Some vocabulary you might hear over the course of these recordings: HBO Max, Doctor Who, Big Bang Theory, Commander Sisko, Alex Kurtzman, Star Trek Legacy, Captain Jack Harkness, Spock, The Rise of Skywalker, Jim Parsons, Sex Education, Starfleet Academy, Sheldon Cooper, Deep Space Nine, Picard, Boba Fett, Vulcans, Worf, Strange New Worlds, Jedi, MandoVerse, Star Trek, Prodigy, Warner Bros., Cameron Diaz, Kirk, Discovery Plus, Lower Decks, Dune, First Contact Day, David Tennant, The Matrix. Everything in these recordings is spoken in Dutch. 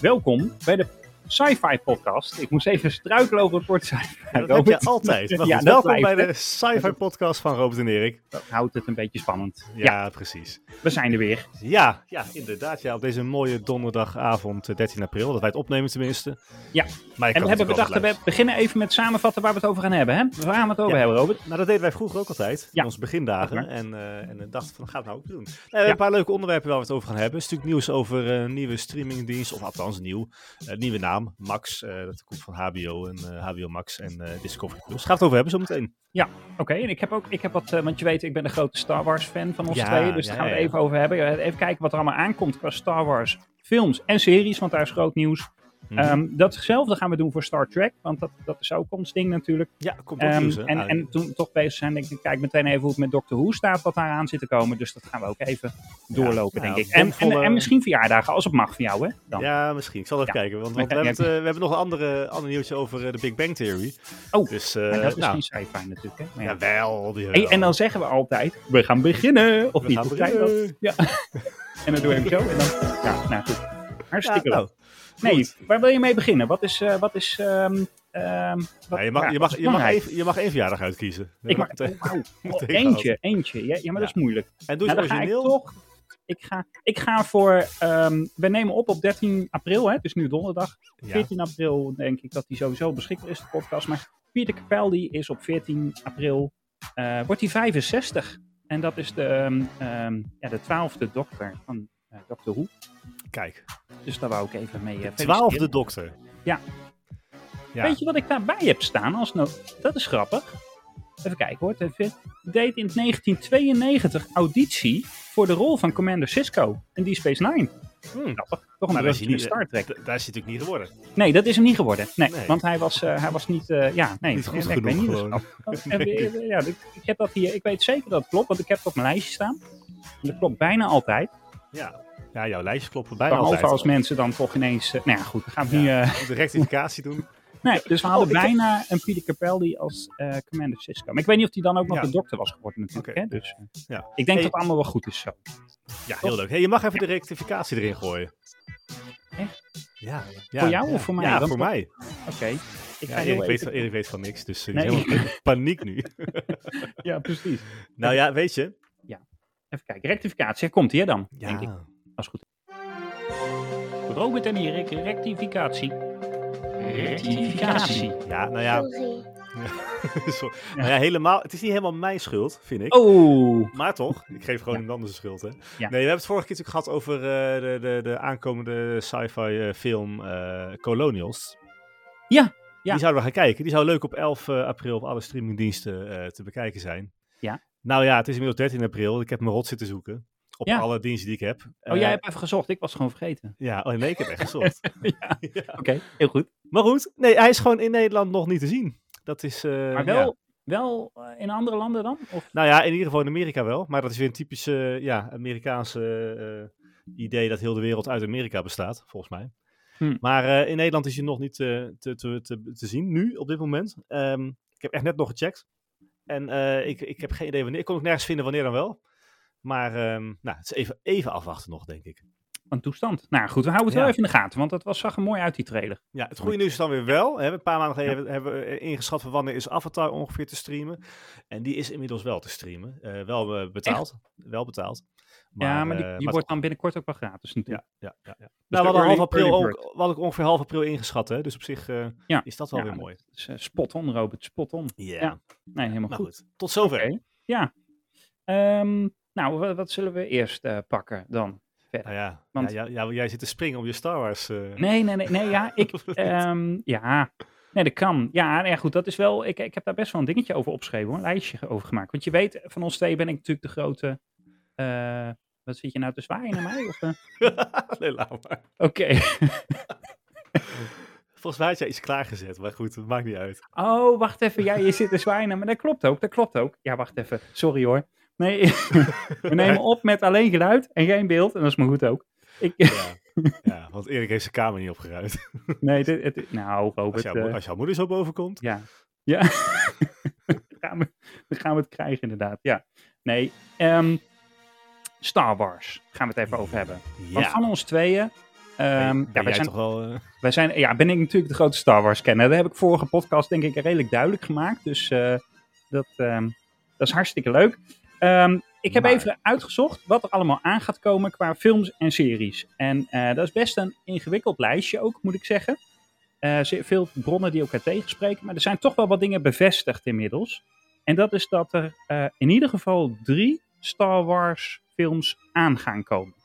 Welkom bij de Sci-Fi Podcast. Ik moest even struikelen over het woord sci-fi. Dat Robert. Heb je altijd. Ja, welkom bij de Sci-Fi Podcast van Robert en Erik. Dat houdt het een beetje spannend. Ja, precies. We zijn er weer. Ja, inderdaad. Ja, op deze mooie donderdagavond 13 april. Dat wij het opnemen tenminste. Ja, maar en we beginnen even met samenvatten waar we het over gaan hebben. Hè? Waar gaan we het over hebben, Robert? Nou, dat deden wij vroeger ook altijd. Ja. In onze begindagen. En dachten van, gaan we het nou ook doen? Nou, we hebben een paar leuke onderwerpen waar we het over gaan hebben. Een stuk nieuws over nieuwe streamingdienst. Of althans nieuw. Nieuwe naam. Max, dat komt van HBO en HBO Max en Discovery Plus. Gaan we het over hebben zometeen. Ja, oké. En ik heb wat, want je weet, ik ben een grote Star Wars fan van ons tweeën, dus daar gaan we het even over hebben. Even kijken wat er allemaal aankomt qua Star Wars films en series, want daar is groot nieuws. Datzelfde gaan we doen voor Star Trek, want dat is ook ons ding natuurlijk. Ja, komt ook nieuws. En toen we toch bezig zijn, denk ik, kijk meteen even hoe het met Doctor Who staat, wat daar aan zit te komen. Dus dat gaan we ook even doorlopen, denk ik. En misschien verjaardagen, als het mag van jou, hè? Dan. Ja, misschien. Ik zal even kijken, want we hebben nog een ander nieuwtje over de Big Bang Theory. Oh, dus, dat is misschien sci-fi natuurlijk, hè? Maar jawel. Hey, en dan zeggen we altijd, we gaan beginnen! Of we niet? Beginnen. Ja. En dan doen we hem zo. En dan, goed. Hartstikke leuk. Nee, waar wil je mee beginnen? Je mag één verjaardag uitkiezen. Ik mag eentje. Ja, maar dat is moeilijk. En doe je origineel? Ik ga voor... we nemen op 13 april, hè, dus nu donderdag. 14 april denk ik dat die sowieso beschikbaar is, de podcast. Maar Peter Capaldi is op 14 april... wordt hij 65. En dat is de 12e dokter van Doctor Who. Kijk. Dus daar wou ik even mee... De 12e dokter. Ja. Weet je wat ik daarbij heb staan? Dat is grappig. Even kijken hoor. Even. Deed in 1992 auditie voor de rol van Commander Sisko in Deep Space Nine. Grappig. Toch een beetje in Star Trek. Daar is hij natuurlijk niet geworden. Nee, dat is hem niet geworden. Nee. Want hij was niet... niet goed genoeg. Ik weet zeker dat het klopt, want ik heb het op mijn lijstje staan. En dat klopt bijna altijd. Ja, jouw lijstjes kloppen bijna altijd. Behalve als mensen dan toch ineens... goed, we gaan het nu... de rectificatie doen. Nee, dus we hadden bijna een Peter Capaldi als Commander Sisko. Maar ik weet niet of hij dan ook nog de dokter was geworden natuurlijk. Okay. Hè? Dus, ik denk dat het allemaal wel goed is zo. Ja, heel leuk. Hey, je mag even de rectificatie erin gooien. Echt? Ja. Voor jou of voor mij? Ja, voor mij. Oké. Erik weet van niks, dus is helemaal in paniek nu. Ja, precies. Nou ja, weet je... Ja. Even kijken, rectificatie. Komt hij dan, denk ik. Als goed. Robert en Erik, rectificatie. Ja, nou ja. Sorry. Sorry. Nou ja, helemaal. Het is niet helemaal mijn schuld, vind ik. Oh. Maar toch, ik geef gewoon iemand anders de schuld, hè. Ja. Nee, we hebben het vorige keer natuurlijk gehad over de aankomende sci-fi film Colonials. Ja. Die zouden we gaan kijken. Die zou leuk op 11 april op alle streamingdiensten te bekijken zijn. Ja. Nou ja, het is inmiddels 13 april. Ik heb mijn rot zitten zoeken. Op alle diensten die ik heb. Oh, jij hebt even gezocht. Ik was gewoon vergeten. Ja, nee, ik heb echt gezocht. Oké, heel goed. Maar goed, nee, hij is gewoon in Nederland nog niet te zien. Dat is... maar wel in andere landen dan? Of? Nou ja, in ieder geval in Amerika wel. Maar dat is weer een typische Amerikaanse idee dat heel de wereld uit Amerika bestaat, volgens mij. Maar in Nederland is hij nog niet te zien, nu, op dit moment. Ik heb echt net nog gecheckt. En ik heb geen idee wanneer. Ik kon ook nergens vinden wanneer dan wel. Maar het is even afwachten nog, denk ik. Een toestand. Nou goed, we houden het wel even in de gaten, want dat zag er mooi uit, die trailer. Ja, het goede nieuws is dan weer wel. Hè, een paar maanden geleden hebben we ingeschat van wanneer is Avatar ongeveer te streamen. En die is inmiddels wel te streamen. Betaald. Echt? Wel betaald. Maar, maar die wordt dan binnenkort ook wel gratis natuurlijk. Ja. Dus nou, we hadden ongeveer half april ingeschat, hè? Dus op zich is dat wel weer mooi. Spot on, Robert. Spot on. Ja. Nee, helemaal goed. Tot zover. Okay. Ja. Nou, wat zullen we eerst pakken dan? Verder? Nou ja, want... jij zit te springen op je Star Wars. Nee, ja, ik... nee, dat kan. Ja, goed, dat is wel... Ik heb daar best wel een dingetje over opgeschreven, hoor. Een lijstje over gemaakt. Want je weet, van ons twee ben ik natuurlijk de grote... wat zit je nou te zwaaien naar mij? Of, nee, laat maar. Oké. Volgens mij had jij iets klaargezet, maar goed, dat maakt niet uit. Oh, wacht even. Ja, je zit te zwaaien naar mij. Dat klopt ook. Ja, wacht even. Sorry, hoor. Nee, we nemen op met alleen geluid en geen beeld. En dat is maar goed ook. Want Erik heeft zijn kamer niet opgeruimd. Nee, Robert... Als jouw moeder zo boven komt... Ja. Dan gaan we het krijgen inderdaad, Nee, Star Wars gaan we het even over hebben. Want van ons tweeën Ben ik natuurlijk de grote Star Wars kenner. Dat heb ik vorige podcast denk ik redelijk duidelijk gemaakt. Dus dat is hartstikke leuk. Ik heb even uitgezocht wat er allemaal aan gaat komen qua films en series. En dat is best een ingewikkeld lijstje ook, moet ik zeggen. Veel bronnen die elkaar tegenspreken. Maar er zijn toch wel wat dingen bevestigd inmiddels. En dat is dat er in ieder geval 3 Star Wars films aan gaan komen.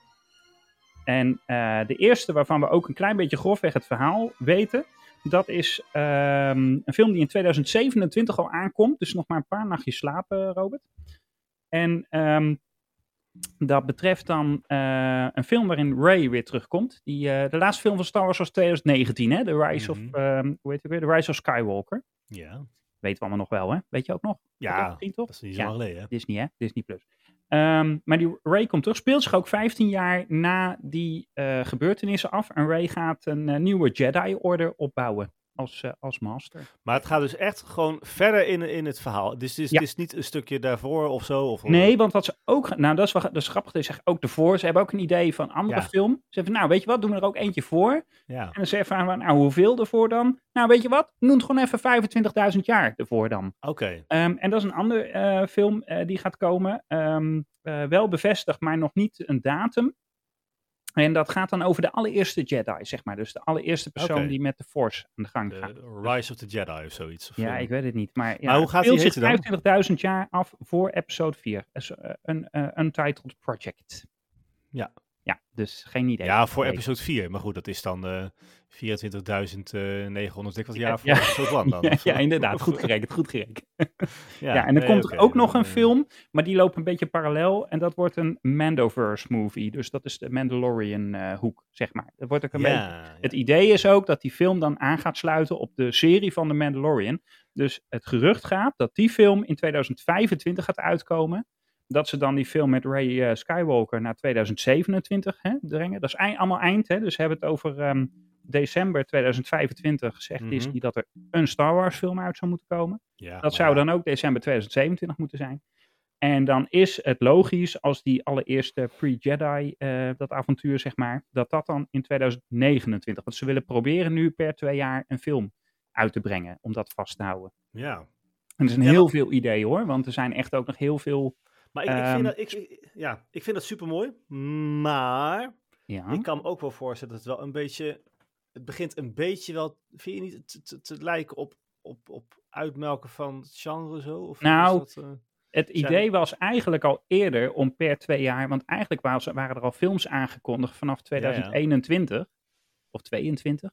En de eerste waarvan we ook een klein beetje grofweg het verhaal weten. Dat is een film die in 2027 al aankomt. Dus nog maar een paar nachtjes slapen, Robert. En dat betreft dan een film waarin Rey weer terugkomt. De laatste film van Star Wars was 2019, hè? The Rise of Skywalker. Ja. Weten we allemaal nog wel, hè? Weet je ook nog? Ja, dat is niet zo lang geleden. Disney, hè? Disney Plus. Maar die Rey komt terug, speelt zich ook 15 jaar na die gebeurtenissen af. En Rey gaat een nieuwe Jedi-orde opbouwen als master. Maar het gaat dus echt gewoon verder in het verhaal. Dus het is niet een stukje daarvoor of zo? Nee, want wat ze ook... Nou, dat is grappig. Ze zeggen ook ervoor. Ze hebben ook een idee van een andere film. Ze zeggen, nou, weet je wat? Doen we er ook eentje voor. Ja. En dan zeggen we, nou, hoeveel ervoor dan? Nou, weet je wat? Noem het gewoon even 25.000 jaar ervoor dan. Oké. En dat is een ander film die gaat komen. Wel bevestigd, maar nog niet een datum. En dat gaat dan over de allereerste Jedi, zeg maar. Dus de allereerste persoon die met de Force aan de gang gaat. Rise of the Jedi of zoiets. Ik weet het niet. Maar, hoe gaat die heten dan? 25.000 jaar af voor episode 4. Een Untitled Project. Ja. Ja, dus geen idee. Ja, voor episode 4. Maar goed, dat is dan 24.900 jaar voor episode 1 dan. Ja, inderdaad. Goed gerekend. En er komt ook nog een film, maar die loopt een beetje parallel. En dat wordt een Mandoverse movie. Dus dat is de Mandalorian hoek, zeg maar. Dat wordt ook een beetje... Het idee is ook dat die film dan aan gaat sluiten op de serie van de Mandalorian. Dus het gerucht gaat dat die film in 2025 gaat uitkomen. Dat ze dan die film met Rey Skywalker naar 2027 brengen. Dat is allemaal eind. Hè? Dus we hebben het over december 2025. Zegt Disney dat er een Star Wars film uit zou moeten komen. Ja, dat zou dan ook december 2027 moeten zijn. En dan is het logisch als die allereerste pre-Jedi, dat avontuur zeg maar, dat dan in 2029. Want ze willen proberen nu per 2 jaar een film uit te brengen. Om dat vast te houden. Ja. En er zijn heel veel ideeën hoor. Want er zijn echt ook nog heel veel... Maar ik vind dat supermooi, maar ik kan me ook wel voorstellen dat het wel een beetje, het begint een beetje wel, vind je niet, te lijken op uitmelken van het genre zo? Of het idee was eigenlijk al eerder om per 2 jaar, want eigenlijk waren er al films aangekondigd vanaf 2021 of 2022.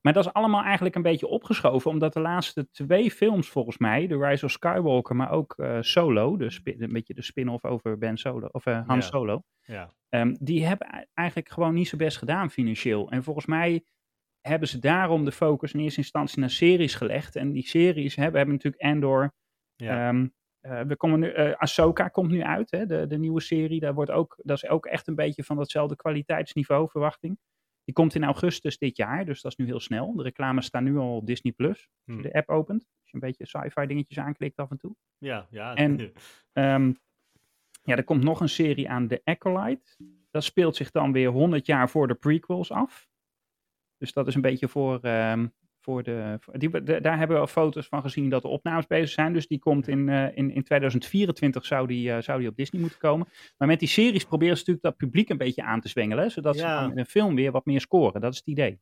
Maar dat is allemaal eigenlijk een beetje opgeschoven, omdat de laatste 2 films volgens mij, The Rise of Skywalker, maar ook Solo, een beetje de spin-off over Ben Solo, of Han Solo, die hebben eigenlijk gewoon niet zo best gedaan financieel. En volgens mij hebben ze daarom de focus in eerste instantie naar series gelegd. En die series, we hebben natuurlijk Andor, Ahsoka komt nu uit, hè, de nieuwe serie. Dat is ook echt een beetje van datzelfde kwaliteitsniveau, verwachting. Die komt in augustus dit jaar, dus dat is nu heel snel. De reclames staan nu al op Disney Plus, als je de app opent. Als je een beetje sci-fi dingetjes aanklikt af en toe. Ja. En er komt nog een serie aan, The Acolyte. Dat speelt zich dan weer 100 jaar voor de prequels af. Dus dat is een beetje daar hebben we al foto's van gezien dat de opnames bezig zijn. Dus die komt in 2024 zou die op Disney moeten komen. Maar met die series proberen ze natuurlijk dat publiek een beetje aan te zwengelen. Zodat ze dan met een film weer wat meer scoren. Dat is het idee.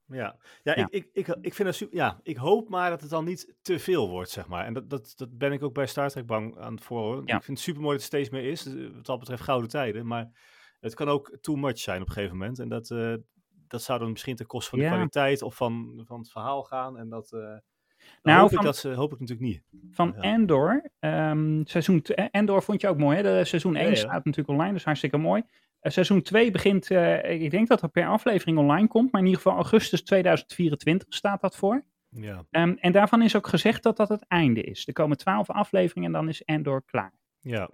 Ik vind dat super. Ja, ik hoop maar dat het dan niet te veel wordt, zeg maar. En dat ben ik ook bij Star Trek bang aan het voor. Ja. Ik vind het super mooi dat het steeds meer is. Wat dat betreft gouden tijden. Maar het kan ook too much zijn op een gegeven moment. En dat zou dan misschien ten koste van de kwaliteit of van het verhaal gaan. En dat hoop ik natuurlijk niet. Van Andor, Andor vond je ook mooi, hè? De seizoen 1 staat natuurlijk online, dus hartstikke mooi. Seizoen 2 begint, ik denk dat dat per aflevering online komt, maar in ieder geval augustus 2024 staat dat voor. Ja. En daarvan is ook gezegd dat het einde is. Er komen 12 afleveringen en dan is Andor klaar. Ja.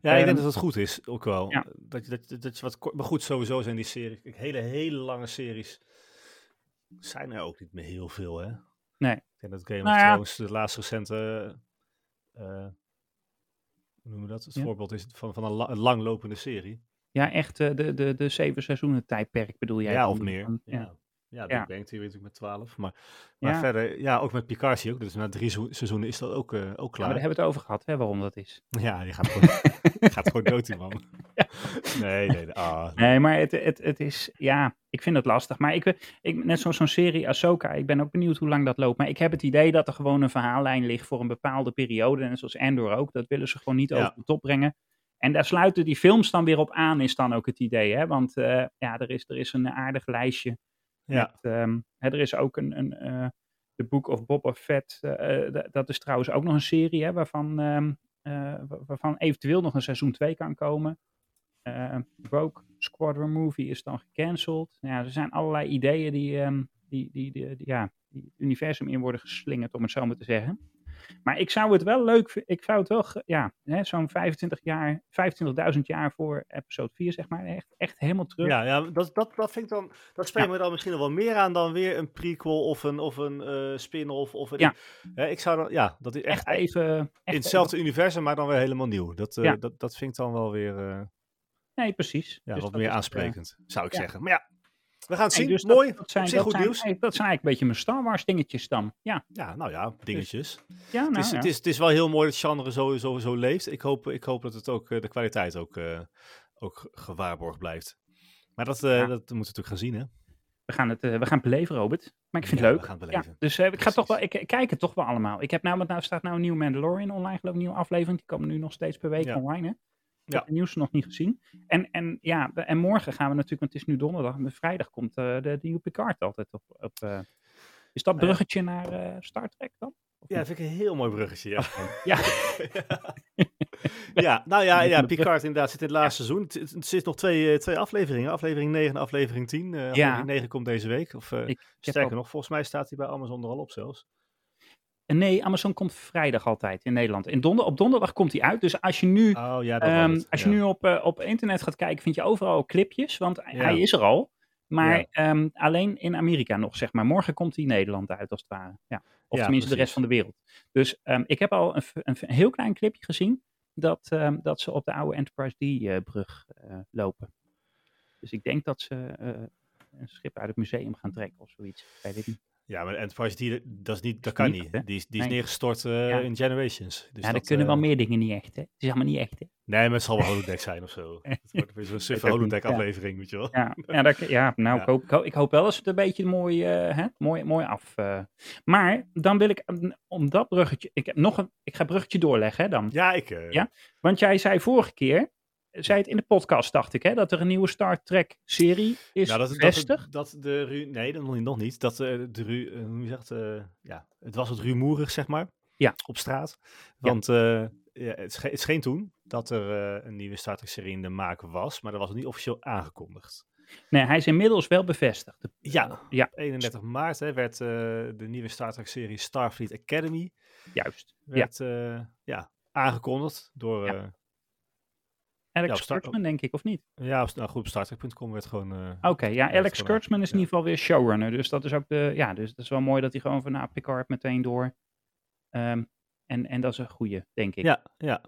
Ja, ik denk dat goed is, ook wel. Ja. Dat is wat kort, maar goed, sowieso zijn die series, hele lange series, zijn er ook niet meer heel veel, hè? Nee. Ik denk dat Game of Thrones, de laatste recente, hoe noemen we dat? Het voorbeeld is van een langlopende serie. Ja, echt de 7 seizoenen tijdperk bedoel jij? Ja, of meer. Van, ja. Ja, Big Bang Theory natuurlijk met 12. Maar ja. Verder, ja, ook met Picard zie je ook. Dus na 3 seizoenen is dat ook klaar. Ja, maar daar hebben we het over gehad, hè, waarom dat is. Ja, die gaat gewoon dood, die man. Ja. Nee, maar het is... Ja, ik vind het lastig. Maar ik net zo'n serie Ahsoka, ik ben ook benieuwd hoe lang dat loopt. Maar ik heb het idee dat er gewoon een verhaallijn ligt voor een bepaalde periode. En zoals Andor ook, dat willen ze gewoon niet over de top brengen. En daar sluiten die films dan weer op aan, is dan ook het idee, hè. Want er is een aardig lijstje. Ja. Er is ook een The Book of Boba Fett. Dat is trouwens ook nog een serie, hè, waarvan eventueel nog een seizoen 2 kan komen. Rogue Squadron Movie is dan gecanceld. Ja, er zijn allerlei ideeën die het universum in worden geslingerd, om het zo maar te zeggen. Maar ik zou het wel leuk vinden. Ik zou het wel, zo'n 25.000 jaar voor episode 4, zeg maar. Echt helemaal terug. Ja, dat vind ik dan. Dat spreekt me dan misschien nog wel meer aan dan weer een prequel of een spin-off. Of een, ja. Ik zou dan, dat is echt even. In hetzelfde universum, maar dan weer helemaal nieuw. Dat vind ik dan wel weer. Nee, precies. Ja, dus wat meer aansprekend, zou ik zeggen. Maar ja. We gaan het zien. Dus mooi. Dat zijn goed nieuws. Dat zijn eigenlijk een beetje mijn Star Wars dingetjes dan. Ja nou ja, dingetjes. Dus, het is wel heel mooi dat genre zo leeft. Ik hoop dat het ook de kwaliteit ook gewaarborgd blijft. Maar dat moeten we natuurlijk gaan zien, hè? We gaan beleven, Robert. Maar ik vind het leuk. We gaan beleven. Dus ik kijk het toch wel allemaal. Ik heb staat een nieuw Mandalorian online, geloof ik, een nieuwe aflevering. Die komen nu nog steeds per week online, hè? Ik heb het nieuws nog niet gezien. En morgen gaan we natuurlijk, want het is nu donderdag, en vrijdag komt de nieuwe Picard altijd op. Is dat bruggetje naar Star Trek dan? Ja, dat vind ik een heel mooi bruggetje, Ja, Picard inderdaad zit in het laatste seizoen. Het zit nog twee afleveringen. Aflevering 9 en aflevering 10. Aflevering 9 komt deze week. Of sterker nog, volgens mij staat hij bij Amazon er al op zelfs. Nee, Amazon komt vrijdag altijd in Nederland. Op donderdag komt hij uit. Dus als je nu, nu op internet gaat kijken, vind je overal clipjes. Want hij is er al. Maar alleen in Amerika nog, zeg maar. Morgen komt hij in Nederland uit, als het ware. Ja. Of tenminste de rest van de wereld. Dus ik heb al een heel klein clipje gezien dat ze op de oude Enterprise D-brug lopen. Dus ik denk dat ze een schip uit het museum gaan trekken of zoiets. Bij dit niet. Ja, maar de Enterprise, dat kan niet. Hè? Die is neergestort in Generations. Dus daar kunnen wel meer dingen niet echt, hè? Het is allemaal niet echt, hè? Nee, maar het zal wel Holodeck zijn of zo. Het wordt weer zo'n suffe Holodeck-aflevering, weet je wel. Ja, ik hoop wel dat het een beetje mooi af. Maar dan wil ik, om dat bruggetje... Ik ga bruggetje doorleggen, hè, dan. Ja, want jij zei vorige keer... Zei het in de podcast, dacht ik, hè, dat er een nieuwe Star Trek-serie is gevestigd? Nee, dat nog niet. Het was wat rumoerig, zeg maar, op straat. Want het scheen toen dat er een nieuwe Star Trek-serie in de maak was, maar dat was niet officieel aangekondigd. Nee, hij is inmiddels wel bevestigd. Op 31 maart werd de nieuwe Star Trek-serie Starfleet Academy aangekondigd door... Alex Kurtzman, denk ik, of niet? Ja, op starttrek.com werd gewoon... Alex Kurtzman is in ieder geval weer showrunner. Dus dat is ook de... Ja, dus dat is wel mooi dat hij gewoon van Picard meteen door. En dat is een goeie, denk ik. Ja.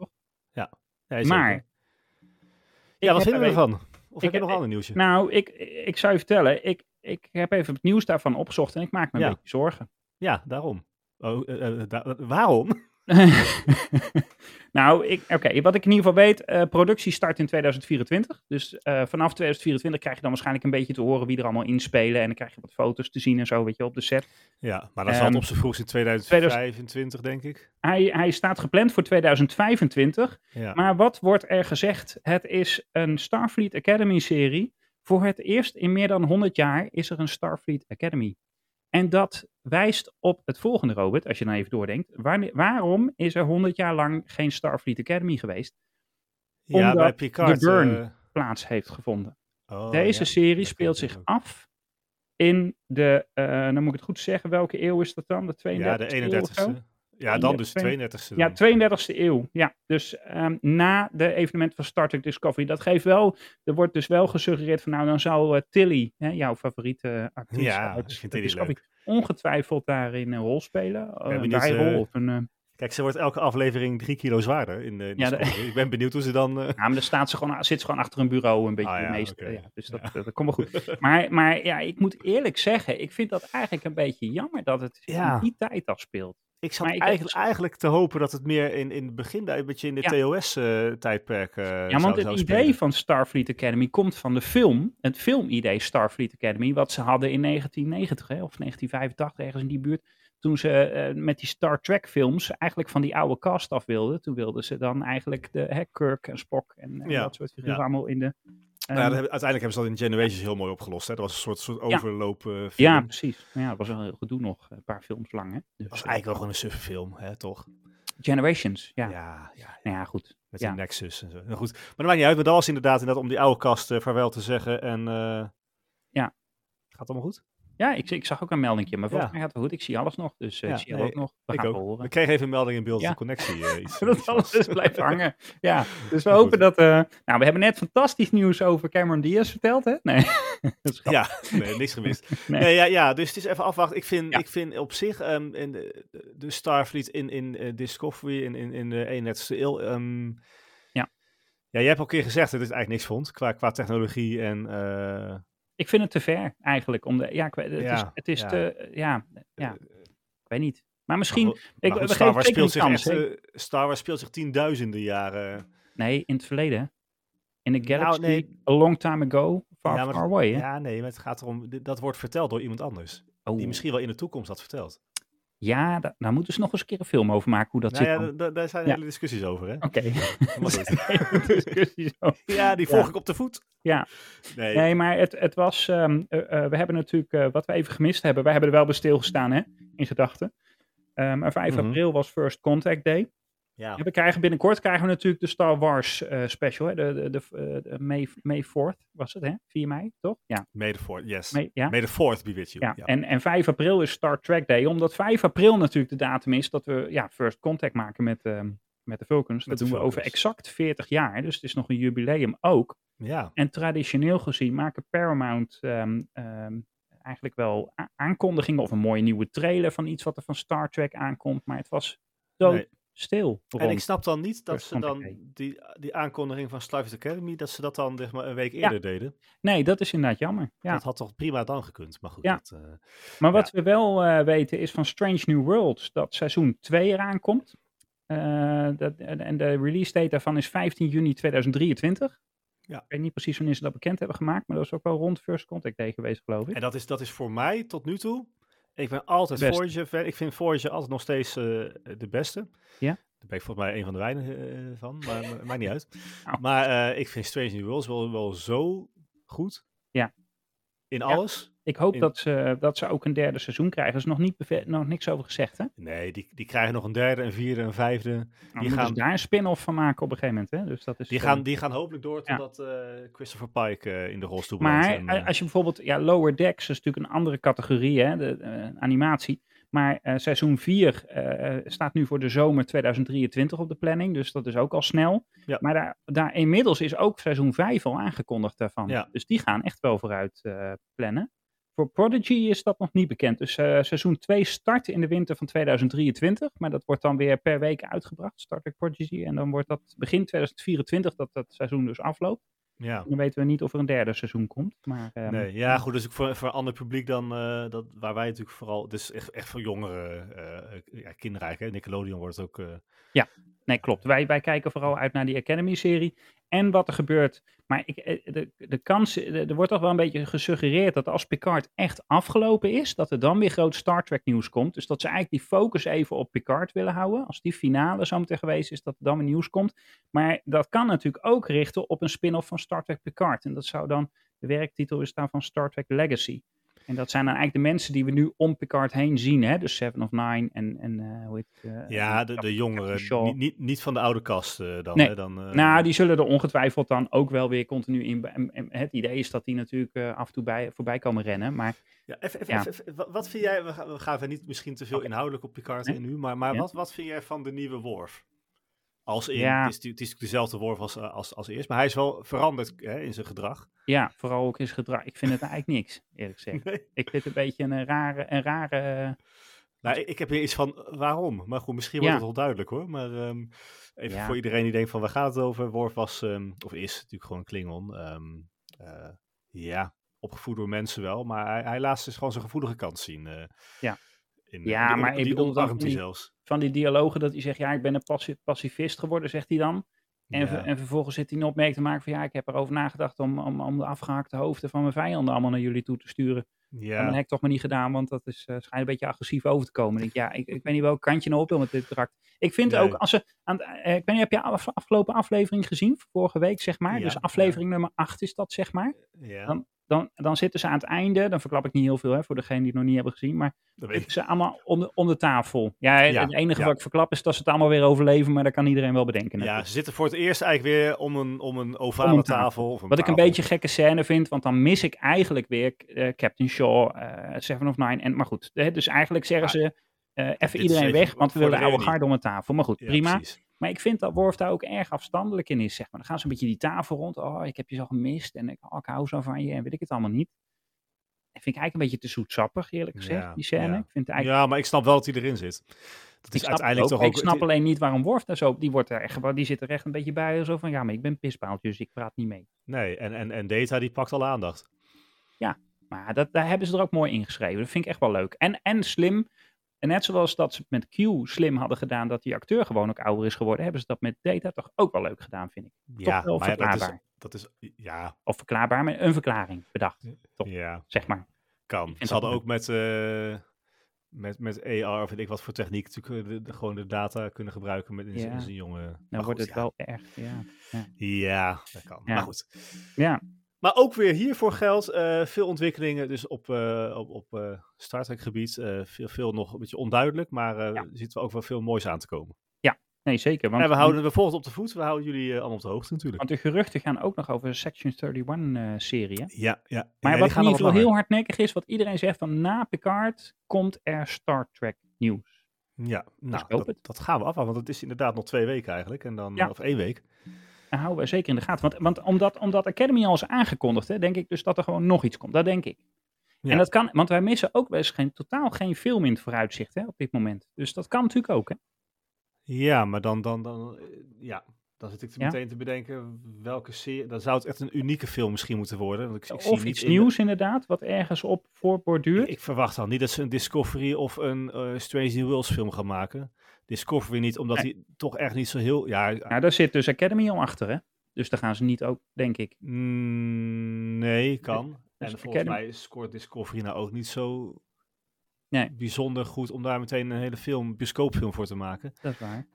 Maar... Ja, wat vinden we ervan? Of heb je nog ander nieuwsje? Nou, ik zou je vertellen. Ik heb even het nieuws daarvan opgezocht en ik maak me een beetje zorgen. Ja, daarom. Waarom? Nou, wat ik in ieder geval weet, productie start in 2024. Dus vanaf 2024 krijg je dan waarschijnlijk een beetje te horen wie er allemaal inspelen. En dan krijg je wat foto's te zien en zo, weet je, op de set. Ja, maar dat staat op zijn vroegst in 2025, denk ik. Hij staat gepland voor 2025. Ja. Maar wat wordt er gezegd? Het is een Starfleet Academy-serie. Voor het eerst in meer dan 100 jaar is er een Starfleet Academy. En dat wijst op het volgende, Robert, als je dan even doordenkt. Waarom is er 100 jaar lang geen Starfleet Academy geweest? Omdat bij Picard, de burn plaats heeft gevonden. Deze serie speelt zich af in de, dan moet ik het goed zeggen, welke eeuw is dat dan? De 32e eeuw? Ja, dan dus de 32e. Ja, 32e eeuw. Ja, dus na de evenement van Star Trek Discovery. Dat geeft wel, er wordt dus wel gesuggereerd van dan zou Tilly, jouw favoriete actrice uit Discovery, ongetwijfeld daarin een rol spelen. Een bijrol of een Kijk, ze wordt elke aflevering 3 kilo zwaarder in de Ik ben benieuwd hoe ze dan... Ja, maar dan zit ze gewoon achter een bureau een beetje meestal. Okay. Ja, dus dat komt wel goed. Maar ja, ik moet eerlijk zeggen, ik vind dat eigenlijk een beetje jammer dat het in die tijd afspeelt. Ik zat eigenlijk te hopen dat het meer in het begin, een beetje in de TOS-tijdperk want het idee van Starfleet Academy komt van de film. Het filmidee Starfleet Academy, wat ze hadden in 1990 of 1985, ergens in die buurt. Toen ze met die Star Trek films eigenlijk van die oude cast af wilden. Toen wilden ze dan eigenlijk de Kirk en Spock en dat soort figuren allemaal in de... uiteindelijk hebben ze dat in Generations heel mooi opgelost. Hè? Dat was een soort overloop film. Ja, precies. Ja, dat was wel heel gedoe nog. Een paar films lang. Hè? Dus dat was eigenlijk wel gewoon een sufffilm, hè, toch? Generations, ja. Nou ja, goed. Met die Nexus en zo. Nou, goed. Maar dat maakt niet uit. Maar dat was inderdaad om die oude cast vaarwel te zeggen. En gaat het allemaal goed? Ja, ik zag ook een meldingje, maar volgens mij gaat het goed. Ik zie alles nog, dus ik zie ook nog. We gaan het horen. Ik kreeg even een melding in beeld van connectie. Dat alles dus blijft hangen. Ja, dus we hopen dat... Nou, we hebben net fantastisch nieuws over Cameron Diaz verteld, hè? Nee. Niks gemist. Nee. Ja, dus het is even afwachten. Ik vind op zich in de Starfleet in Discovery in de 31ste eeuw... Ja, jij hebt al een keer gezegd dat ik eigenlijk niks vond qua technologie en... Ik vind het te ver, eigenlijk. Ik weet niet. Maar misschien... Maar goed, Star Wars speelt zich 10.000e jaren... Nee, in het verleden. In de galaxy, a long time ago, far away. Hè? Ja, nee, maar het gaat erom... Dat wordt verteld door iemand anders. Oh. Die misschien wel in de toekomst dat vertelt. Ja, daar moeten ze nog eens een keer een film over maken, hoe dat zit. Ja, daar zijn hele discussies over, hè? Oké. Ja, die volg ik op de voet. Ja. Nee, maar het was... we hebben natuurlijk... wat we even gemist hebben... Wij hebben er wel bij stilgestaan, hè? In gedachten. Maar 5 april was First Contact Day. Ja. En binnenkort krijgen we natuurlijk de Star Wars special, hè? May 4th was het, hè? 4 mei, toch? Ja. May the 4th, yes. May the 4th be with you. Ja. Ja. En 5 april is Star Trek Day, omdat 5 april natuurlijk de datum is dat we first contact maken met de Vulcans. Dat doen we over exact 40 jaar, dus het is nog een jubileum ook. Ja. En traditioneel gezien maken Paramount eigenlijk wel aankondigingen of een mooie nieuwe trailer van iets wat er van Star Trek aankomt, maar het was dood. Nee. Stil. En ik snap dan niet dat ze dan die aankondiging van Starfleet Academy, dat ze dat dan zeg maar een week eerder deden. Nee, dat is inderdaad jammer. Ja. Dat had toch prima dan gekund, maar goed. Ja. Maar wat we wel weten is van Strange New Worlds, dat seizoen 2 eraan komt. En de release date daarvan is 15 juni 2023. Ja. Ik weet niet precies wanneer ze dat bekend hebben gemaakt, maar dat is ook wel rond First Contact Day geweest, geloof ik. En dat is voor mij tot nu toe... Ik ben altijd Voyager fan. Ik vind Voyager altijd nog steeds de beste. Ja. Daar ben ik volgens mij een van de weinigen van, maar maakt niet uit. Oh. Maar ik vind Strange New Worlds wel zo goed. Ja. In alles. Ik hoop dat ze ook een derde seizoen krijgen. Er is nog niks over gezegd, hè? Nee, die krijgen nog een derde, een vierde, een vijfde. Die gaan dus daar een spin-off van maken op een gegeven moment, hè? Dus dat is die gaan hopelijk door totdat Christopher Pike in de rolstoel belandt. Maar als je bijvoorbeeld... Ja, Lower Decks is natuurlijk een andere categorie, hè? De animatie. Maar seizoen 4 staat nu voor de zomer 2023 op de planning. Dus dat is ook al snel. Ja. Maar daar inmiddels is ook seizoen 5 al aangekondigd daarvan. Ja. Dus die gaan echt wel vooruit plannen. Voor Prodigy is dat nog niet bekend. Dus seizoen 2 start in de winter van 2023. Maar dat wordt dan weer per week uitgebracht. Start met Prodigy. En dan wordt dat begin 2024 dat seizoen dus afloopt. Ja. Dan weten we niet of er een derde seizoen komt. Maar, goed. Dus ook voor een ander publiek dan waar wij natuurlijk vooral... Dus echt voor jongeren, kinderen eigenlijk. Hè? Nickelodeon wordt ook... Ja, nee, klopt. Wij kijken vooral uit naar die Academy-serie. En wat er gebeurt. Maar er wordt toch wel een beetje gesuggereerd dat als Picard echt afgelopen is, dat er dan weer groot Star Trek nieuws komt. Dus dat ze eigenlijk die focus even op Picard willen houden. Als die finale zo meteen geweest is, dat er dan weer nieuws komt. Maar dat kan natuurlijk ook richten op een spin-off van Star Trek Picard. En dat zou dan, de werktitel is daarvan Star Trek Legacy. En dat zijn dan eigenlijk de mensen die we nu om Picard heen zien, hè? Dus Seven of Nine en hoe heet het? De jongeren. Niet van de oude kast dan. Nee. Hè? Nou, die zullen er ongetwijfeld dan ook wel weer continu in... En het idee is dat die natuurlijk af en toe voorbij komen rennen, maar... Ja, even, wat vind jij... We gaan er niet misschien te veel inhoudelijk op Picard in nu, maar wat vind jij van de nieuwe Worf? Als in, het is natuurlijk dezelfde Worf als eerst, maar hij is wel veranderd in zijn gedrag. Ja, vooral ook in zijn gedrag. Ik vind het eigenlijk niks, eerlijk gezegd. Nee. Ik vind het een beetje een rare Nou, ik heb hier iets van waarom. Maar goed, misschien wordt het wel duidelijk hoor. Maar even voor iedereen die denkt van waar gaat het over. Worf was, of is natuurlijk gewoon Klingon. Opgevoed door mensen wel. Maar hij laat dus gewoon zijn gevoelige kant zien. Maar ik bedoel dan van die dialogen dat hij zegt, ja, ik ben een pacifist geworden, zegt hij dan. En vervolgens zit hij een opmerking te maken van, ja, ik heb erover nagedacht om de afgehakte hoofden van mijn vijanden allemaal naar jullie toe te sturen. Ja. En dat heb ik toch maar niet gedaan, want dat is schijnt een beetje agressief over te komen. Ik weet niet welk kantje nou op wil met dit contract. Ik vind ook, als ze, ik weet niet, heb je afgelopen aflevering gezien, vorige week zeg maar, dus aflevering nummer 8 is dat zeg maar. Ja. Dan zitten ze aan het einde, dan verklap ik niet heel veel hè, voor degenen die het nog niet hebben gezien, maar zitten ze allemaal om de tafel. Het enige wat ik verklap is dat ze het allemaal weer overleven, maar dat kan iedereen wel bedenken. Natuurlijk. Ja, ze zitten voor het eerst eigenlijk weer om een ovale tafel. Of wat ik een beetje gekke scène vind, want dan mis ik eigenlijk weer Captain Shaw, Seven of Nine, maar goed. Dus eigenlijk zeggen ze, even iedereen weg, want we willen de oude garde om de tafel. Maar goed, prima. Precies. Maar ik vind dat Worf daar ook erg afstandelijk in is, zeg maar. Dan gaan ze een beetje die tafel rond. Oh, ik heb je zo gemist en ik hou zo van je en weet ik het allemaal niet. Dat vind ik eigenlijk een beetje te zoetsappig, eerlijk gezegd, die scène. Ik vind eigenlijk... Ja, maar ik snap wel dat hij erin zit. Dat is uiteindelijk toch ook... Ik snap alleen niet waarom Worf daar zo... Die zit er echt een beetje bij. Zo van, ja, maar ik ben pispaaltjes, dus ik praat niet mee. Nee, en Data die pakt al aandacht. Ja, maar daar hebben ze er ook mooi in geschreven. Dat vind ik echt wel leuk. En slim... En net zoals dat ze met Q slim hadden gedaan dat die acteur gewoon ook ouder is geworden, hebben ze dat met Data toch ook wel leuk gedaan, vind ik. Ja, toch wel maar verklaarbaar. Dat is Of verklaarbaar, maar een verklaring bedacht. Toch, zeg maar. Kan. Ze hadden ook met AR of weet ik wat voor techniek natuurlijk gewoon de data kunnen gebruiken met in zijn jonge... Dan wordt het wel erg, Ja, dat kan. Ja. Maar goed. Ja. Maar ook weer hiervoor geldt veel ontwikkelingen dus op Star Trek gebied. Veel nog een beetje onduidelijk, maar zitten we ook wel veel moois aan te komen. Ja, nee zeker. Want, en we houden we volgen op de voet. We houden jullie allemaal op de hoogte natuurlijk. Want de geruchten gaan ook nog over de Section 31-serie. Ja. Maar wat in ieder geval heel hardnekkig is, wat iedereen zegt van na Picard komt er Star Trek nieuws. Ja, nou, dat gaan we afwachten, want het is inderdaad nog 2 weken eigenlijk. En dan, of 1 week. En houden we zeker in de gaten. Want omdat Academy al is aangekondigd, hè, denk ik dus dat er gewoon nog iets komt. Dat denk ik. Ja. En dat kan, want wij missen ook wel eens totaal geen film in het vooruitzicht hè, op dit moment. Dus dat kan natuurlijk ook. Hè? Ja, maar dan zit ik meteen te bedenken welke serie... Dan zou het echt een unieke film misschien moeten worden. Want ik zie of iets nieuws inderdaad, wat ergens op voorborduurt. Ik verwacht dan niet dat ze een Discovery of een Strange New Worlds film gaan maken. Discovery niet, omdat die toch echt niet zo heel... Nou, daar zit dus Academy al achter, hè? Dus daar gaan ze niet ook, denk ik. Nee, kan. Dus en volgens mij scoort Discovery nou ook niet zo... bijzonder goed om daar meteen een hele bioscoopfilm voor te maken. Dat is waar,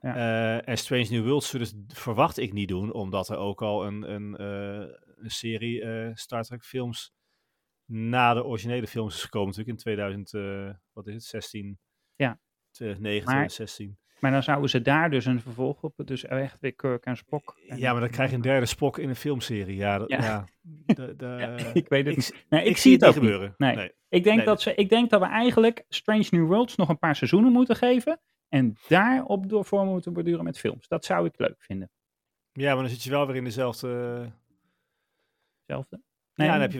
en Strange New Worlds dus verwacht ik niet doen, omdat er ook al een serie Star Trek films na de originele films is gekomen natuurlijk in 2016, 2019 en 2016. Maar dan zouden ze daar dus een vervolg op, dus echt weer Kirk en Spock. Ja, maar dan krijg je een derde Spock in een filmserie. Ik weet het niet. Nee, ik zie het ook gebeuren. Nee. Ik denk dat we eigenlijk Strange New Worlds nog een paar seizoenen moeten geven en daarop voor moeten borduren met films. Dat zou ik leuk vinden. Ja, maar dan zit je wel weer in dezelfde... Zelfde? Nee, ja, dan heb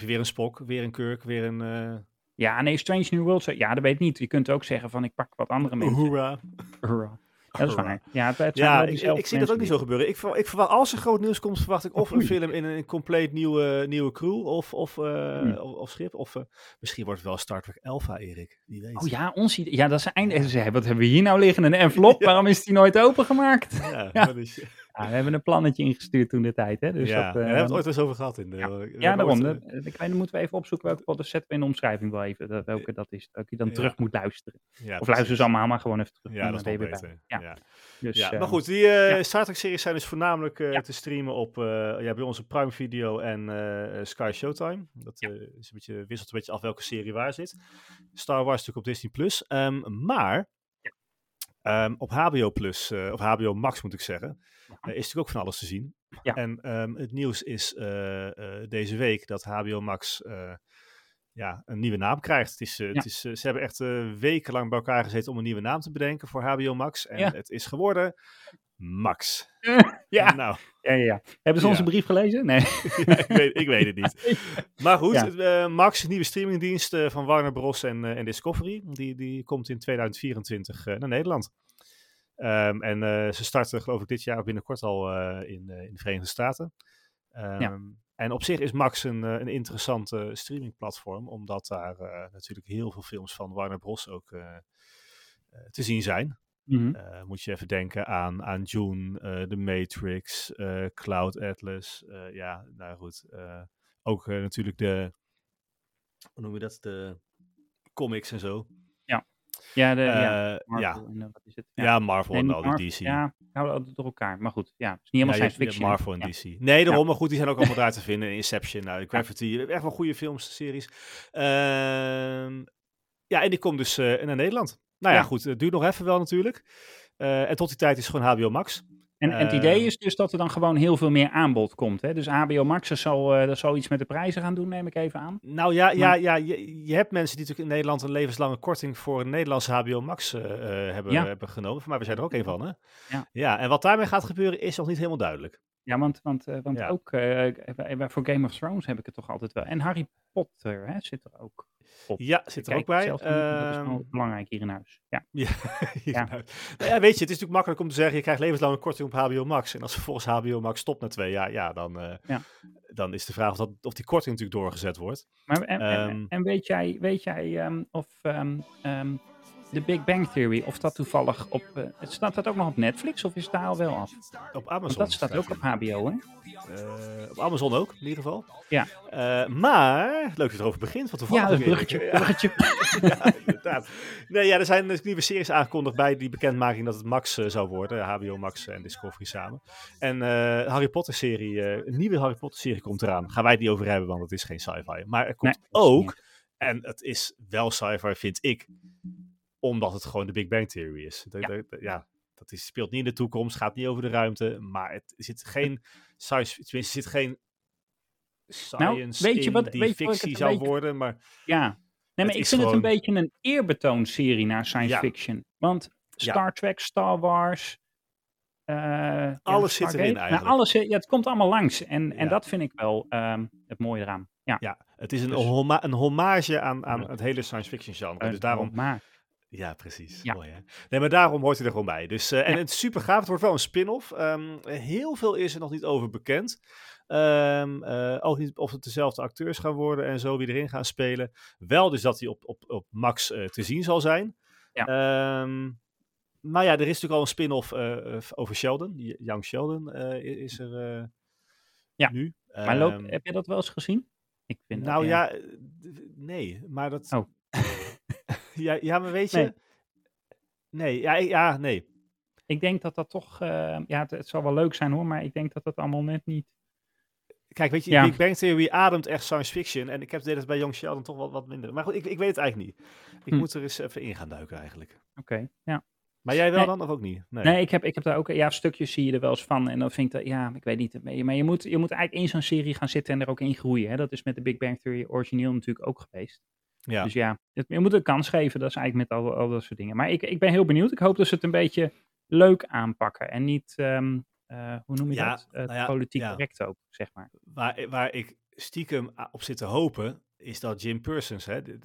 je weer een Spock, weer een Kirk, weer een... Ja, nee, Strange New Worlds, dat weet ik niet. Je kunt ook zeggen van, ik pak wat andere mensen. Hoera. Dat is waar. Ja, ik zie dat ook niet zo gebeuren. Ik verwacht, als er groot nieuws komt, verwacht ik of een film in een compleet nieuwe crew of schip. Of misschien wordt het wel Star Trek Alpha, Erik. Wie weet. Oh ja, dat zijn einde. Wat hebben we hier nou liggen? Een envelop, waarom is die nooit opengemaakt? Dat is... we hebben een plannetje ingestuurd toen de tijd. Hè? Dus we hebben het ooit eens over gehad. Daarom. Dan moeten we even opzoeken welke podcast zetten we in de omschrijving wel even. Welke dat is, dat je dan terug moet luisteren. Ja, of luister ze allemaal maar gewoon even terug. Ja, dat is beter. Ja. Dus, maar goed, die Star Trek-series zijn dus voornamelijk te streamen op bij onze Prime Video en Sky Showtime. Dat wisselt een beetje af welke serie waar zit. Star Wars natuurlijk op Disney+. Op HBO Plus, of HBO Max moet ik zeggen, is natuurlijk ook van alles te zien. Ja. En het nieuws is deze week dat HBO Max een nieuwe naam krijgt. Ze hebben echt wekenlang bij elkaar gezeten om een nieuwe naam te bedenken voor HBO Max. En het is geworden Max. Ja. Nou. Ja. Hebben ze onze brief gelezen? Nee. Ja, ik weet het niet. Maar goed, Max, nieuwe streamingdienst van Warner Bros. En Discovery. Die komt in 2024 naar Nederland. En ze starten geloof ik dit jaar binnenkort al in de Verenigde Staten. En op zich is Max een interessante streamingplatform, omdat daar natuurlijk heel veel films van Warner Bros. Ook te zien zijn. Mm-hmm. Moet je even denken aan Dune, The Matrix, Cloud Atlas. Ook natuurlijk de, hoe noem je dat, de comics en zo. Marvel en al die DC. Ja, houden altijd door elkaar. Maar goed, het is niet helemaal science fiction. Marvel en DC. Nee, daarom, maar goed, die zijn ook allemaal daar te vinden. Inception, Gravity, echt wel goede films, series. En die komt dus naar Nederland. Nou ja, goed, het duurt nog even wel natuurlijk. En tot die tijd is het gewoon HBO Max. En het idee is dus dat er dan gewoon heel veel meer aanbod komt. Hè? Dus HBO Max zal iets met de prijzen gaan doen, neem ik even aan. Nou je hebt mensen die natuurlijk in Nederland een levenslange korting voor een Nederlandse HBO Max hebben genomen. Maar we zijn er ook één van, hè? Ja, en wat daarmee gaat gebeuren is nog niet helemaal duidelijk. Ja, want ook voor Game of Thrones heb ik het toch altijd wel. En Harry Potter zit er ook op. Ja, zit er ook bij. Dat is wel belangrijk hier in huis. Huis. Nou ja, weet je, het is natuurlijk makkelijk om te zeggen, je krijgt levenslang een korting op HBO Max. En als vervolgens HBO Max stopt na 2 jaar, dan is de vraag of die korting natuurlijk doorgezet wordt. Maar, en weet jij of de Big Bang Theory, of dat toevallig op... staat dat ook nog op Netflix, of is daar al wel af? Op Amazon. Want dat staat ook op HBO, hè? Op Amazon ook, in ieder geval. Ja. Maar, leuk dat je erover begint, want toevallig... Ja, een bruggetje. Ja, inderdaad. Nee, er zijn dus nieuwe series aangekondigd bij die bekendmaking dat het Max zou worden. HBO Max en Discovery samen. En een nieuwe Harry Potter-serie komt eraan. Gaan wij het niet over hebben, want het is geen sci-fi. Maar er komt ook... En het is wel sci-fi, vind ik... Omdat het gewoon de Big Bang Theory is. Dat speelt niet in de toekomst, gaat niet over de ruimte, maar het zit geen science, tenminste, worden. Maar ik vind het een beetje een eerbetoonserie naar science fiction. Want Star Trek, Star Wars... alles zit erin eigenlijk. Het komt allemaal langs. En dat vind ik wel het mooie eraan. Ja, het is een hommage aan het hele science fiction genre. Dus daarom... Ja, precies. Ja. Mooi, hè? Nee, maar daarom hoort hij er gewoon bij. Dus, en het is super gaaf. Het wordt wel een spin-off. Heel veel is er nog niet over bekend. Ook niet of het dezelfde acteurs gaan worden en zo, wie erin gaan spelen. Wel dus dat hij op Max te zien zal zijn. Ja. Maar er is natuurlijk al een spin-off over Sheldon. Young Sheldon is er nu. Maar heb je dat wel eens gezien? Ik vind nee. Maar dat... Oh. Ja, maar weet je... Nee. Ik denk dat toch... het zal wel leuk zijn hoor, maar ik denk dat allemaal net niet... Kijk, weet je, Big Bang Theory ademt echt science fiction. En ik heb het bij Young Sheldon toch wat minder. Maar goed, ik weet het eigenlijk niet. Ik moet er eens even in gaan duiken eigenlijk. Oké. Maar jij wel dan, of ook niet? Nee, ik heb daar ook... Ja, stukjes zie je er wel eens van. En dan vind ik dat... Ja, ik weet niet. Maar je moet eigenlijk in zo'n serie gaan zitten en er ook in groeien. Hè? Dat is met de Big Bang Theory origineel natuurlijk ook geweest. Ja. Dus je moet een kans geven, dat is eigenlijk met al dat soort dingen. Maar ik ben heel benieuwd. Ik hoop dat ze het een beetje leuk aanpakken en niet, hoe noem je dat? Politiek correct ook, zeg maar. Waar ik stiekem op zit te hopen, is dat Jim Parsons, hè, die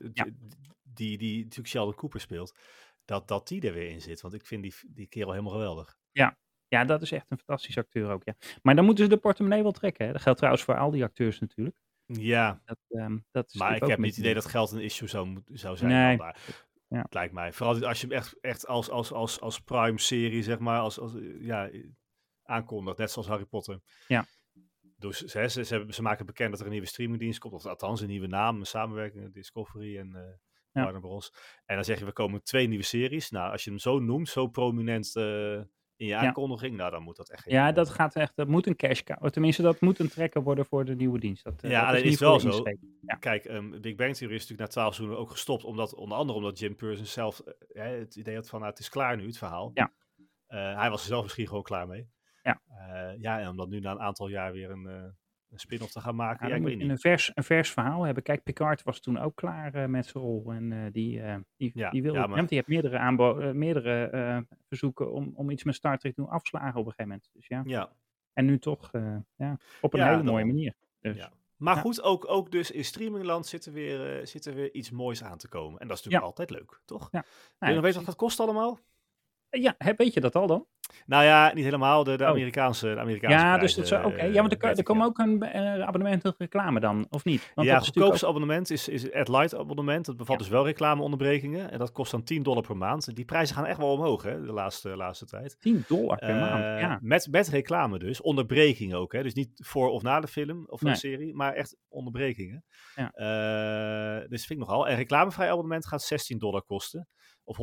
natuurlijk Sheldon Cooper speelt, dat die er weer in zit. Want ik vind die kerel helemaal geweldig. Ja, dat is echt een fantastische acteur ook, ja. Maar dan moeten ze de portemonnee wel trekken, hè. Dat geldt trouwens voor al die acteurs natuurlijk. Ja, dat is maar ik heb niet het idee dat geld een issue zou zijn. Nee. Dan daar. Ja. Het lijkt mij. Vooral als je hem echt als prime-serie, zeg maar, als aankondigt. Net zoals Harry Potter. Ja. Dus ze maken bekend dat er een nieuwe streamingdienst komt. Of althans een nieuwe naam, een samenwerking, Discovery en Warner Bros. En dan zeg je, we komen 2 nieuwe series. Nou, als je hem zo noemt, zo prominent... in je aankondiging, dan moet dat echt... Dat moet een cash cow. Tenminste, dat moet een trekker worden voor de nieuwe dienst. Dat is wel zo. Ja. Kijk, Big Bang Theory is natuurlijk na 12 seizoenen ook gestopt, omdat onder andere Jim Parsons zelf het idee had van, het is klaar nu, het verhaal. Ja. Hij was er zelf misschien gewoon klaar mee. En omdat nu na een aantal jaar weer een een spin-off te gaan maken. Ja, ik weet niet. Een vers verhaal hebben. Kijk, Picard was toen ook klaar met zijn rol. En die wilde het. Maar... Die heeft meerdere verzoeken om iets met Star Trek te doen afslagen op een gegeven moment. Dus ja. En nu toch op een hele mooie manier. Dus. Ja. Maar goed, ook dus in streamingland zit er weer iets moois aan te komen. En dat is natuurlijk altijd leuk, toch? Ja. Wil je nog weten wat dat kost allemaal? Ja, weet je dat al dan? Nou ja, niet helemaal. De Amerikaanse ja, prijs, dus dat is oké. Ja, want er komen ook een abonnement en reclame dan, of niet? Want het goedkoopste abonnement is het Lite abonnement. Dat bevat dus wel reclameonderbrekingen. En dat kost dan $10 per maand. Die prijzen gaan echt wel omhoog, hè, de laatste tijd. $10 per maand, ja. Met reclame dus. Onderbrekingen ook, hè. Dus niet voor of na de film of de serie, maar echt onderbrekingen. Ja. Dus vind ik nogal. En reclamevrij abonnement gaat $16 kosten. Of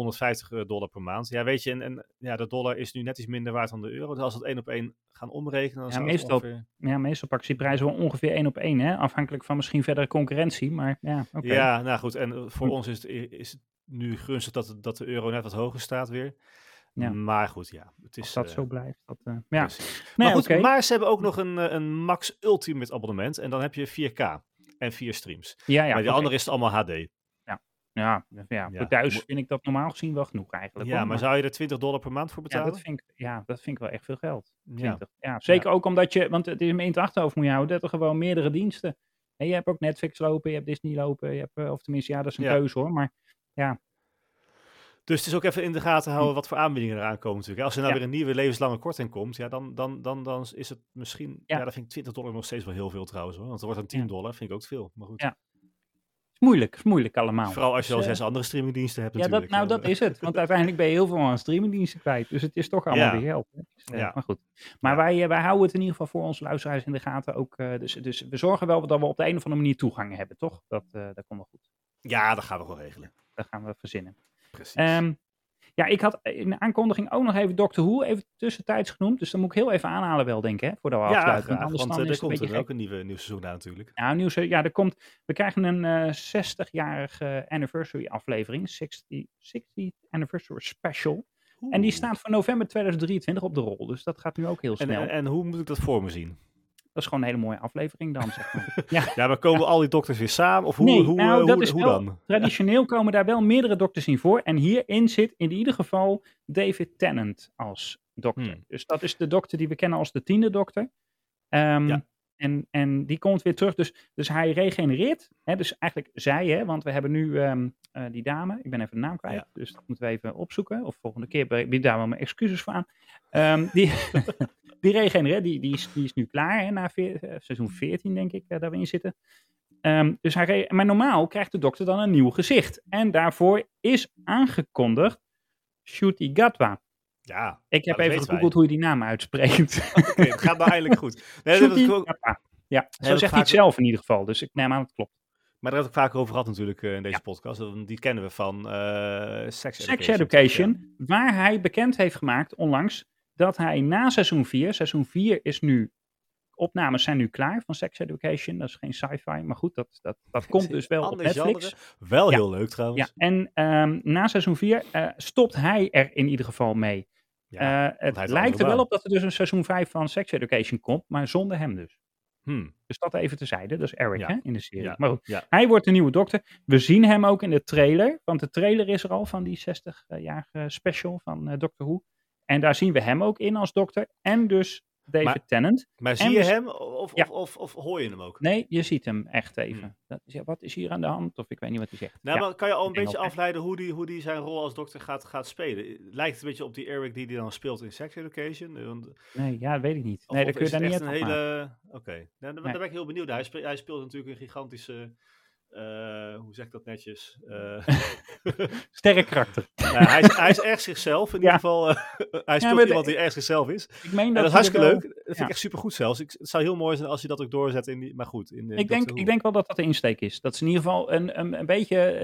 $150 per maand. Ja, weet je, en de dollar is nu net iets minder waard dan de euro. Dus als we het 1 op 1 gaan omrekenen... Dan meestal pakken ze die prijzen wel ongeveer 1 op 1. Hè? Afhankelijk van misschien verdere concurrentie, maar ja. Okay. Ja, nou goed. En voor ons is het nu gunstig dat de euro net wat hoger staat weer. Ja. Maar goed, ja. Het is, als dat zo blijft. Dat. Nee, maar goed, maar ze hebben ook nog een Max Ultimate abonnement. En dan heb je 4K en 4 streams. Ja, maar de andere is het allemaal HD. Ja, voor $1000 vind ik dat normaal gezien wel genoeg eigenlijk. Ja, maar zou je er $20 per maand voor betalen? Ja, dat vind ik wel echt veel geld. 20. Ja, zeker ook omdat je, want het is in het achterhoofd moet je houden, dat er gewoon meerdere diensten. En je hebt ook Netflix lopen, je hebt Disney lopen, je hebt, of tenminste, dat is een keuze hoor, maar ja. Dus het is ook even in de gaten houden wat voor aanbiedingen eraan komen natuurlijk. Als er nou weer een nieuwe levenslange korting komt, dan is het misschien, dat vind ik $20 nog steeds wel heel veel trouwens hoor. Want het wordt dan $10, vind ik ook veel, maar goed. Ja. Moeilijk allemaal. Vooral als je al 6 andere streamingdiensten hebt natuurlijk. Dat is het. Want uiteindelijk ben je heel veel aan streamingdiensten kwijt. Dus het is toch allemaal weer geld. Dus, maar goed. Maar wij houden het in ieder geval voor onze luisteraars in de gaten ook. Dus we zorgen wel dat we op de een of andere manier toegang hebben, toch? Dat komt wel goed. Ja, dat gaan we gewoon regelen. Dat gaan we verzinnen. Precies. Ik had in de aankondiging ook nog even Doctor Who even tussentijds genoemd. Dus dan moet ik heel even aanhalen wel, denk ik, hè, voordat we afsluiten. Ja, want er komt er ook een nieuw seizoen aan natuurlijk. Ja, we krijgen een 60-jarige anniversary aflevering, 60 anniversary special. Oeh. En die staat voor november 2023 op de rol. Dus dat gaat nu ook heel snel. En hoe moet ik dat voor me zien? Dat is gewoon een hele mooie aflevering dan, zeg maar. Maar komen al die dokters weer samen? Of hoe dan? Traditioneel komen daar wel meerdere dokters in voor. En hierin zit in ieder geval David Tennant als dokter. Dus dat is de dokter die we kennen als de 10e dokter. En die komt weer terug. Dus hij regenereert. Hè, dus eigenlijk zij, hè, want we hebben nu die dame. Ik ben even de naam kwijt. Ja. Dus dat moeten we even opzoeken. Of volgende keer bied ik daar wel mijn excuses voor aan. Die regenereert, die is nu klaar hè, na seizoen 14, denk ik, daar we in zitten. Dus maar normaal krijgt de dokter dan een nieuw gezicht. En daarvoor is aangekondigd Shruti Gatwa. Ja, ik heb even gegoogeld hoe je die naam uitspreekt. Oké, het gaat nou eigenlijk goed. Nee, Shruti Gatwa. Ja, zo zegt hij het zelf in ieder geval. Dus ik neem aan dat het klopt. Maar daar heb ik vaak over gehad natuurlijk in deze podcast. Die kennen we van Sex Education. Ja. Waar hij bekend heeft gemaakt onlangs. Dat hij na seizoen 4 is nu, opnames zijn nu klaar van Sex Education, dat is geen sci-fi, maar goed, dat komt dus wel op Netflix. Genre. Wel heel leuk trouwens. Ja, en na seizoen 4 stopt hij er in ieder geval mee. Ja, het lijkt er wel op dat er dus een seizoen 5 van Sex Education komt, maar zonder hem dus. Dus dat even terzijde, dat is Eric hè, in de serie. Ja. Maar goed, hij wordt de nieuwe dokter. We zien hem ook in de trailer, want de trailer is er al van die 60-jarige special van Doctor Who. En daar zien we hem ook in als dokter. En dus David Tennant. Maar zie je hem of hoor je hem ook? Nee, je ziet hem echt even. Wat is hier aan de hand? Of ik weet niet wat hij zegt. Nou, maar kan je al een beetje afleiden hoe die zijn rol als dokter gaat spelen? Lijkt het een beetje op die Eric die dan speelt in Sex Education? Dat weet ik niet. Nee, dat kun je daar niet echt een hele... Oké. Daar ben ik heel benieuwd naar. Hij speelt natuurlijk een gigantische... hoe zeg ik dat netjes? Sterk karakter. Hij is erg zichzelf. In ieder geval, hij speelt iemand die erg zichzelf is. Ik meen dat is hartstikke leuk. Dat vind ik echt supergoed zelfs. Het zou heel mooi zijn als je dat ook doorzet. Ik denk wel dat dat de insteek is. Dat ze in ieder geval een beetje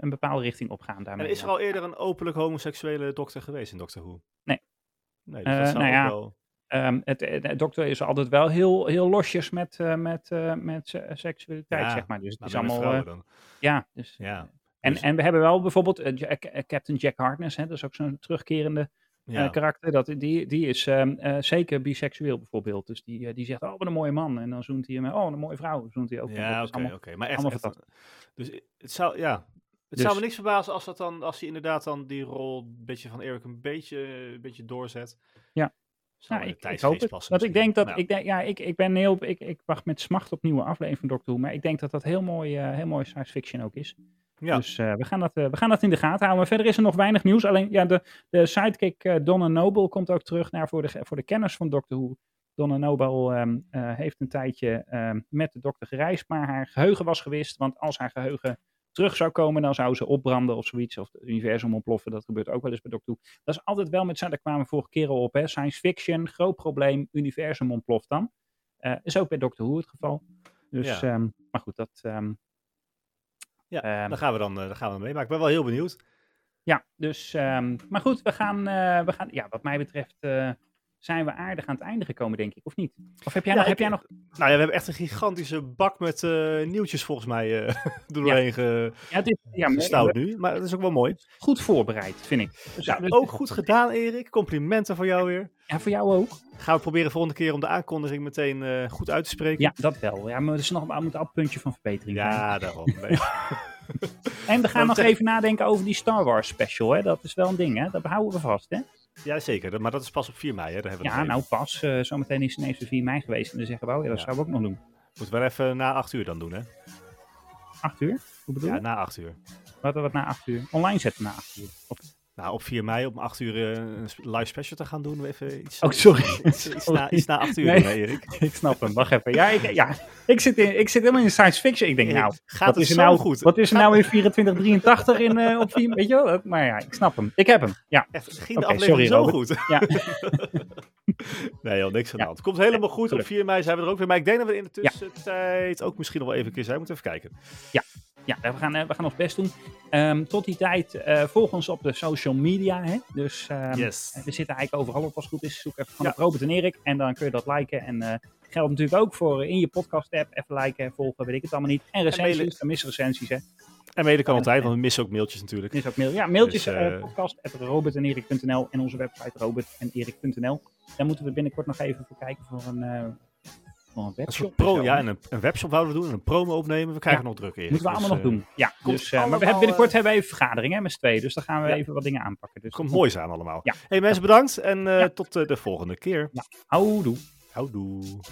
een bepaalde richting opgaan. Daarmee. En is er al eerder een openlijk homoseksuele dokter geweest in Doctor Who? Nee, dus dat zou wel... de dokter is altijd wel heel, heel losjes met seksualiteit, zeg maar. Dus het is allemaal... En we hebben wel bijvoorbeeld Captain Jack Harkness, hè, dat is ook zo'n terugkerende ja. Karakter, die is zeker biseksueel bijvoorbeeld. Dus die zegt, oh, wat een mooie man. En dan zoent hij hem, oh, een mooie vrouw. Zoent hij ook. Ja, oké. Maar echt. Dus het zou, ja... Het zou me niks verbazen als hij inderdaad dan die rol een beetje van Eric een beetje doorzet. Ja. Zou nou, ik hoop het. Want ik denk dat, ik wacht met smacht op nieuwe aflevering van Doctor Who, maar ik denk dat heel mooi science fiction ook is. Ja. Dus we gaan dat in de gaten houden. Maar verder is er nog weinig nieuws. Alleen ja, de sidekick Donna Noble komt ook terug voor de kenners van Doctor Who. Donna Noble heeft een tijdje met de dokter gereisd, maar haar geheugen was gewist, want als haar geheugen terug zou komen, dan zou ze opbranden of zoiets. Of het universum ontploffen. Dat gebeurt ook wel eens bij Doctor Who. Dat is altijd wel met... Daar kwamen we vorige keer al op. Hè? Science fiction, groot probleem. Universum ontploft dan. Is ook bij Doctor Who het geval. Dus, ja. Maar goed, dat... ja, daar gaan we dan meemaken. Ik ben wel heel benieuwd. Ja, dus... maar goed, we gaan... Ja, wat mij betreft... zijn we aardig aan het einde gekomen, denk ik, of niet? Of heb jij nog... Nou ja, we hebben echt een gigantische bak met nieuwtjes volgens mij doorheen gestouwd nu. Maar dat is ook wel mooi. Goed voorbereid, vind ik. Dus, ja, ook goed gedaan, Erik. Complimenten voor jou weer. Ja, voor jou ook. Gaan we proberen volgende keer om de aankondiging meteen goed uit te spreken. Ja, dat wel. Ja, maar er is nog een puntje van verbetering. Ja, daarom. En we gaan even nadenken over die Star Wars special, hè. Dat is wel een ding, hè. Dat houden we vast, hè. Ja, zeker. Maar dat is pas op 4 mei. Hè? Daar hebben we pas. Zometeen is het ineens 4 mei geweest. En dan zeggen we, oh, ja, dat zouden we ook nog doen. Moeten we wel even na 8 uur dan doen, hè? 8 uur? Hoe bedoel je? Ja, na 8 uur. Wat na 8 uur? Online zetten na 8 uur? Op 4 mei om 8 uur een live special te gaan doen. Even iets... Oh, sorry. Iets na 8 uur, nee. Erik. Ik snap hem. Wacht even. Ik zit helemaal in science fiction. Ik denk, goed? Wat is er nou in 2483 op 4? Weet je wel? Maar ja, ik snap hem. Ik heb hem. Ja. Ging de aflevering zo goed? Ja. Nee joh, niks aan de hand. Komt helemaal goed. Op 4 mei zijn we er ook weer. Maar ik denk dat we in de tussentijd ook misschien nog wel even een keer zijn. Moeten even kijken. Ja. Ja, we gaan ons best doen. Tot die tijd, volg ons op de social media. Hè? Dus we zitten eigenlijk overal op als het goed is. Zoek even van Robert en Erik. En dan kun je dat liken. En geldt natuurlijk ook voor in je podcast-app. Even liken, volgen, weet ik het allemaal niet. En recensies, dan missen recensies, hè. En mailen kan altijd, want we missen ook mailtjes natuurlijk. Mailtjes, dus, podcast@robertenerik.nl en onze website robertenerik.nl. Daar moeten we binnenkort nog even voor kijken voor een... een webshop houden we doen en een promo opnemen. We krijgen nog druk in. Moeten we allemaal nog doen. Ja, dus, maar we hebben binnenkort even vergadering hè, met 2. Dus dan gaan we even wat dingen aanpakken. Dus komt mooi aan allemaal. Ja. Hey mensen, bedankt en tot de volgende keer. Ja. Houdoe.